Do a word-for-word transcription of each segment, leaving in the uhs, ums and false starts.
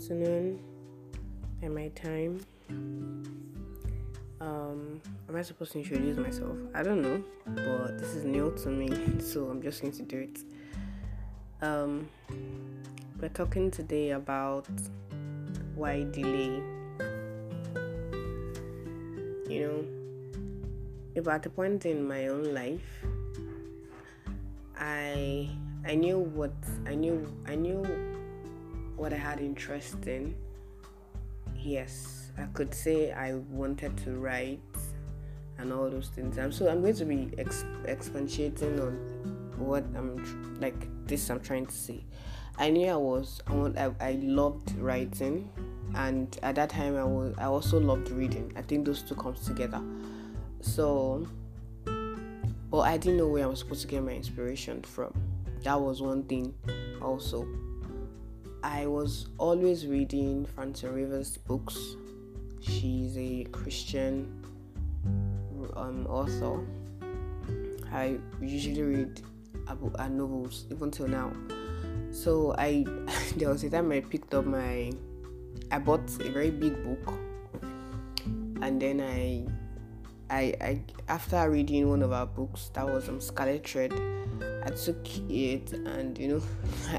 afternoon by my time. Um, am I supposed to introduce myself? I don't know, but this is new to me, so I'm just going to do it. Um, we're talking today about why delay. You know, if at a point in my own life, I I knew what I knew I knew what I had interest in. Yes, I could say I wanted to write and all those things. I'm, so I'm going to be exp- expatiating on what I'm tr- like this. I'm trying to say. I knew I was I, want, I I loved writing, and at that time I was I also loved reading. I think those two comes together. So, but I didn't know where I was supposed to get my inspiration from. That was one thing. Also, I was always reading Francine Rivers' books. She's a Christian um, author. I usually read her novels even till now. So I there was a time I picked up my I bought a very big book, and then I I, I after reading one of her books, that was um, Scarlet Thread, I took it, and you know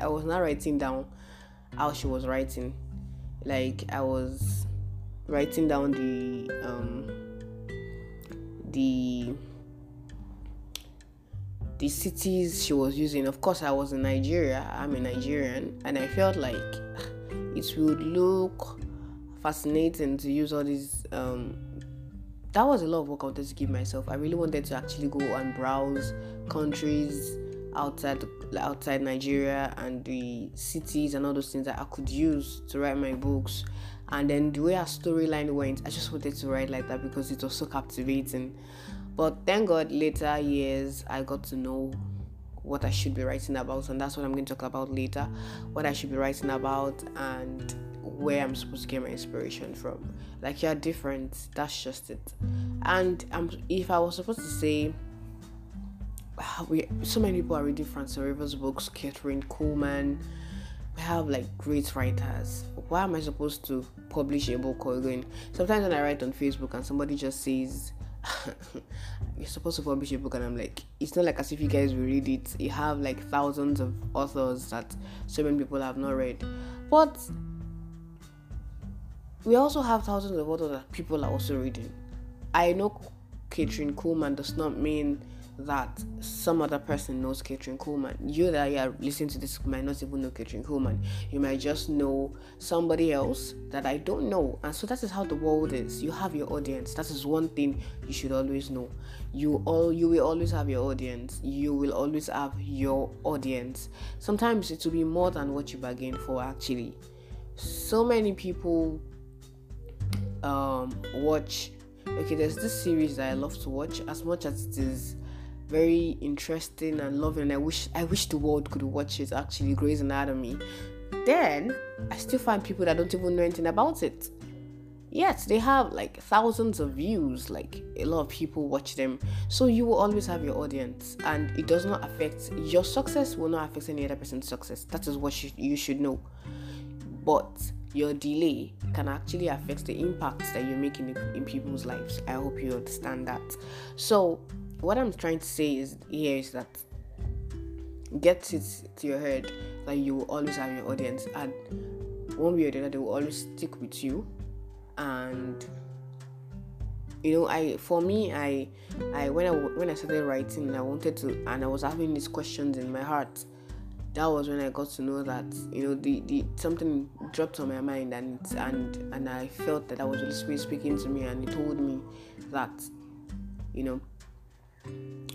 I was not writing down how she was writing. Like I was writing down the um the the cities she was using. Of course, I was in Nigeria. I'm a Nigerian, and I felt like it would look fascinating to use all these. Um, that was a lot of work I wanted to give myself. I really wanted to actually go and browse countries outside outside Nigeria and the cities and all those things that I could use to write my books. And then the way our storyline went, I just wanted to write like that because it was so captivating. But thank God, later years, I got to know what I should be writing about, and that's what I'm going to talk about later, what I should be writing about and where I'm supposed to get my inspiration from. Like, you're different, that's just it. And um, if I was supposed to say, we, so many people are reading Francine Rivers' books, Catherine Coleman, we have like great writers. Why am I supposed to publish a book or going? Sometimes when I write on Facebook and somebody just says, you're supposed to publish a book, and I'm like, it's not like as if you guys will read it. You have like thousands of authors that so many people have not read, but we also have thousands of authors that people are also reading. I know Catherine Coleman does not mean that some other person knows Catherine Coleman. You that you are listening to this might not even know Catherine Coleman. You might just know somebody else that I don't know. And so that is how the world is. You have your audience. That is one thing you should always know. You all you will always have your audience. You will always have your audience. Sometimes it will be more than what you bargained for, actually. So many people um watch. Okay, there's this series that I love to watch. As much as it is very interesting and loving, and I wish I wish the world could watch it, actually, Grey's Anatomy. Then I still find people that don't even know anything about it. Yet they have like thousands of views, like a lot of people watch them. So you will always have your audience, and it does not affect your success, will not affect any other person's success. That is what you, you should know. But your delay can actually affect the impacts that you make in, the, in people's lives. I hope you understand that. So what I'm trying to say is here is that get it to your head that you will always have your audience, and one way or the other they will always stick with you. And you know, I for me, I I when I when I started writing, I wanted to, and I was having these questions in my heart. That was when I got to know that, you know, the, the something dropped on my mind, and and and I felt that that was the Spirit speaking to me, and it told me that, you know,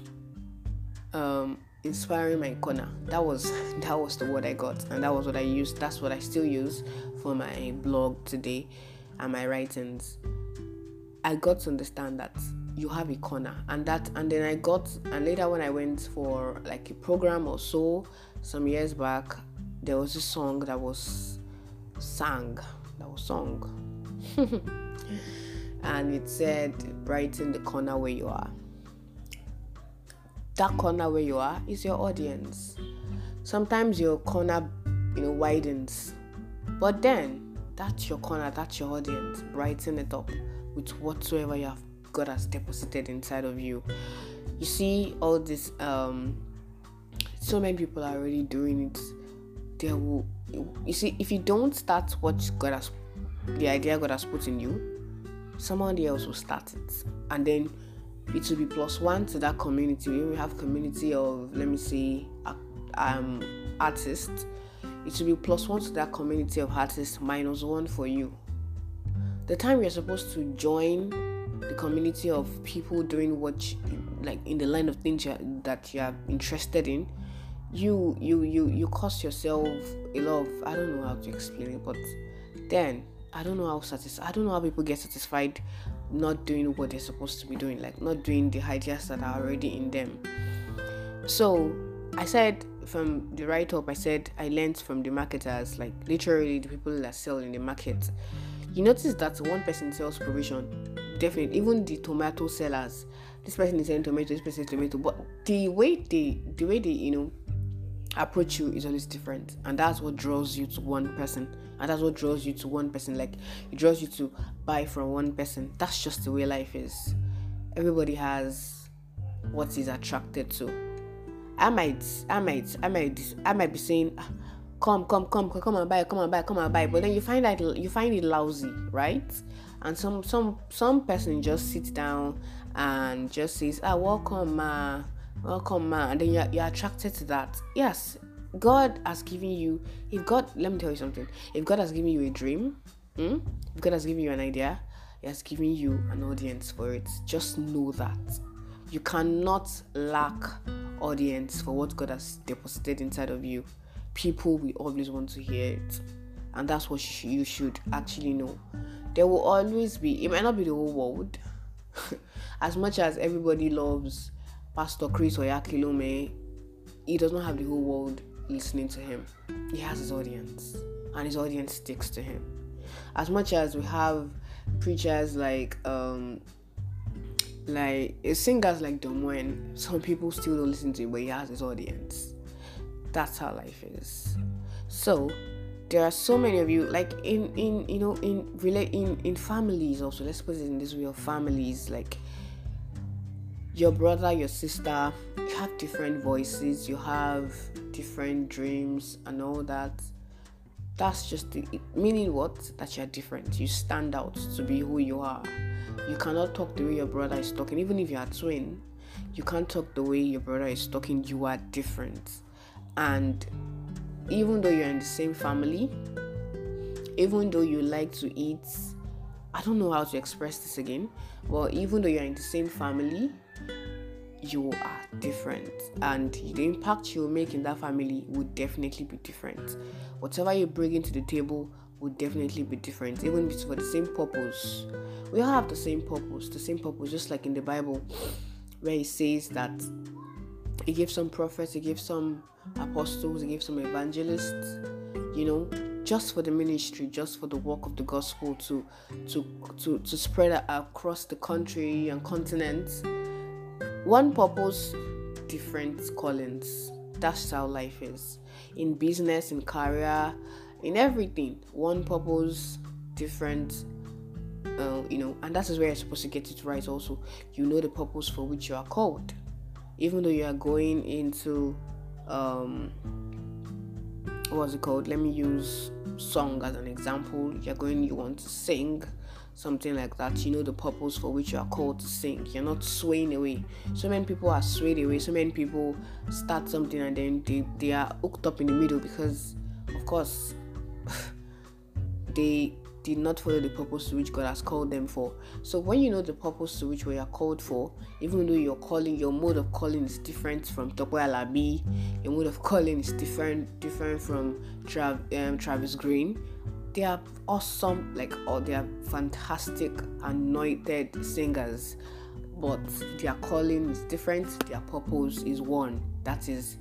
um inspiring my corner. That was that was the word I got, and that was what I used. That's what I still use for my blog today and my writings. I got to understand that you have a corner, and that and then I got and later when I went for like a program or so some years back, there was a song that was sang that was sung and it said, brighten the corner where you are. That corner where you are is your audience. Sometimes your corner, you know, widens, but then That's your corner, that's your audience. Brighten it up with whatsoever you have God has deposited inside of you. You see, all this, um, so many people are already doing it. There will, you see, if you don't start what God has, the idea God has put in you, somebody else will start it, and then it will be plus one to that community. When we have community of, let me see, um, artists, it will be plus one to that community of artists, minus one for you. The time you're supposed to join the community of people doing what you, like in the line of things you, that you are interested in, you you you you cost yourself a lot of, I don't know how to explain it, but then I don't know how satisfied I don't know how people get satisfied not doing what they're supposed to be doing, like not doing the ideas that are already in them. So I said from the write-up, I said I learned from the marketers, like literally the people that sell in the market. You notice that one person sells provision. Definitely, even the tomato sellers, this person is selling tomato, this person is tomato, but the way they the way they you know approach you is always different, and that's what draws you to one person, and that's what draws you to one person like it draws you to buy from one person. That's just the way life is. Everybody has what he's attracted to. I might I might I might I might be saying, come come come come and buy come and buy come and buy, but then you find that you find it lousy, right? And some some some person just sits down and just says, ah, welcome, ma, welcome, ma, and then you're, you're attracted to that. Yes, God has given you, if God, let me tell you something, if God has given you a dream, hmm, if God has given you an idea, He has given you an audience for it. Just know that. You cannot lack audience for what God has deposited inside of you. People will always want to hear it. And that's what you should actually know. There will always be, it might not be the whole world. As much as everybody loves Pastor Chris Oyakhilome, he does not have the whole world listening to him. He has his audience, and his audience sticks to him. As much as we have preachers like, um, like singers like Don Moen, some people still don't listen to him, but he has his audience. That's how life is. So there are so many of you, like in in you know in relate in in families also. Let's put it in this way of families, like your brother, your sister, you have different voices, you have different dreams and all that. That's just the, meaning what? That you're different. You stand out to be who you are. You cannot talk the way your brother is talking, even if you are twin. You can't talk the way your brother is talking. You are different. And even though you're in the same family, even though you like to eat, I don't know how to express this again, but even though you're in the same family, you are different, and the impact you make in that family would definitely be different. Whatever you bring into the table would definitely be different, even if it's for the same purpose. We all have the same purpose, the same purpose, just like in the Bible, where it says that He gave some prophets, He gave some apostles, He gave some evangelists, you know, just for the ministry, just for the work of the gospel to to to to spread across the country and continents. One purpose, different callings. That's how life is. In business, in career, in everything. One purpose, different. Uh, you know, and that is where you're supposed to get it right. Also, you know the purpose for which you are called. Even though you are going into, um, what's it called? Let me use song as an example. You're going, you want to sing, something like that. You know the purpose for which you are called to sing. You're not swaying away. So many people are swayed away. So many people start something and then they, they are hooked up in the middle because, of course, they did not follow the purpose to which God has called them for. So when you know the purpose to which we are called for, even though your calling, your mode of calling is different from Tokoyalabi, your mode of calling is different, different from Tra- um, Travis Green. They are awesome, like, or they are fantastic, anointed singers, but their calling is different. Their purpose is one. That is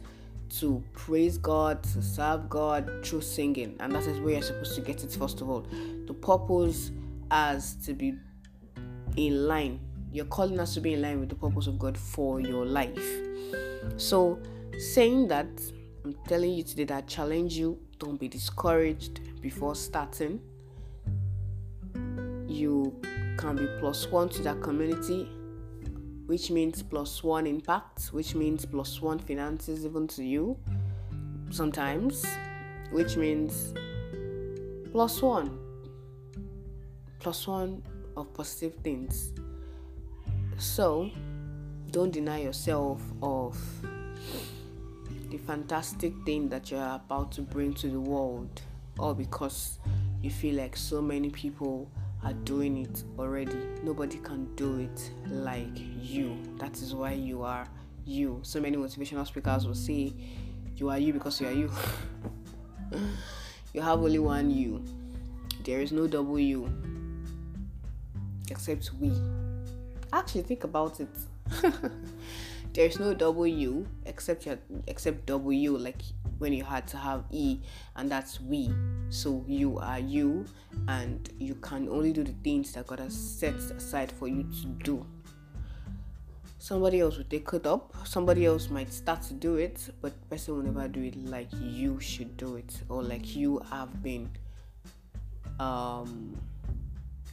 to praise God, to serve God through singing, and that is where you're supposed to get it. First of all, the purpose has to be in line. Your calling has to be in line with the purpose of God for your life. So, saying that, I'm telling you today that I challenge you: don't be discouraged before starting. you can be plus one to that community, which means plus one impact, which means plus one finances even to you sometimes, which means plus one, plus one of positive things. So don't deny yourself of the fantastic thing that you're about to bring to the world, or because you feel like so many people are doing it already. Nobody can do it like you. That is why you are you. So many motivational speakers will say you are you because you are you. You have only one you. There is no double you except we. Actually, think about it. There is no double you except your, except double you, like when you had to have E, and that's we. So you are you, and you can only do the things that God has set aside for you to do. Somebody else will take it up. Somebody else might start to do it, but the person will never do it like you should do it, or like you have been, um,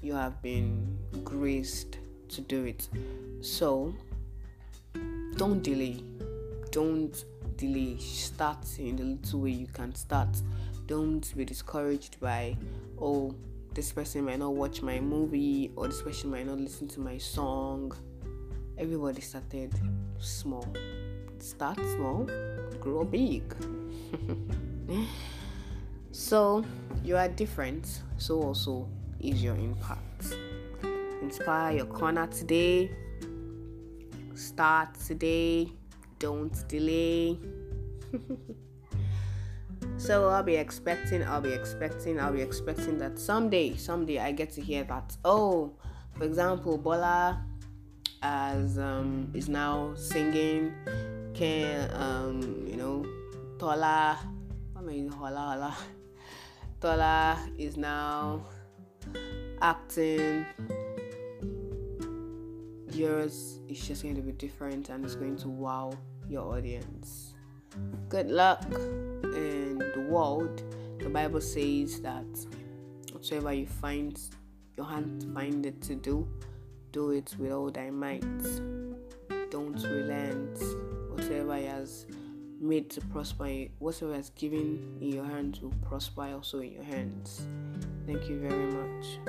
you have been graced to do it. So don't delay. Don't delay. Start in the little way you can start. Don't be discouraged by, oh, this person might not watch my movie, or this person might not listen to my song. Everybody started small. Start small, grow big. So you are different, so also is your impact. Inspire your corner today. Start today. Don't delay. So I'll be expecting, I'll be expecting, I'll be expecting that someday, someday I get to hear that, oh, for example, Bola as um is now singing, can um you know, Tola, I mean hola hola, Tola is now acting. Yours is just going to be different, and it's going to wow your audience. Good luck. In the world, the Bible says that whatsoever you find your hand find it to do, do it with all thy might. Don't relent. Whatever he has made to prosper, whatever he has given in your hands will prosper also in your hands. Thank you very much.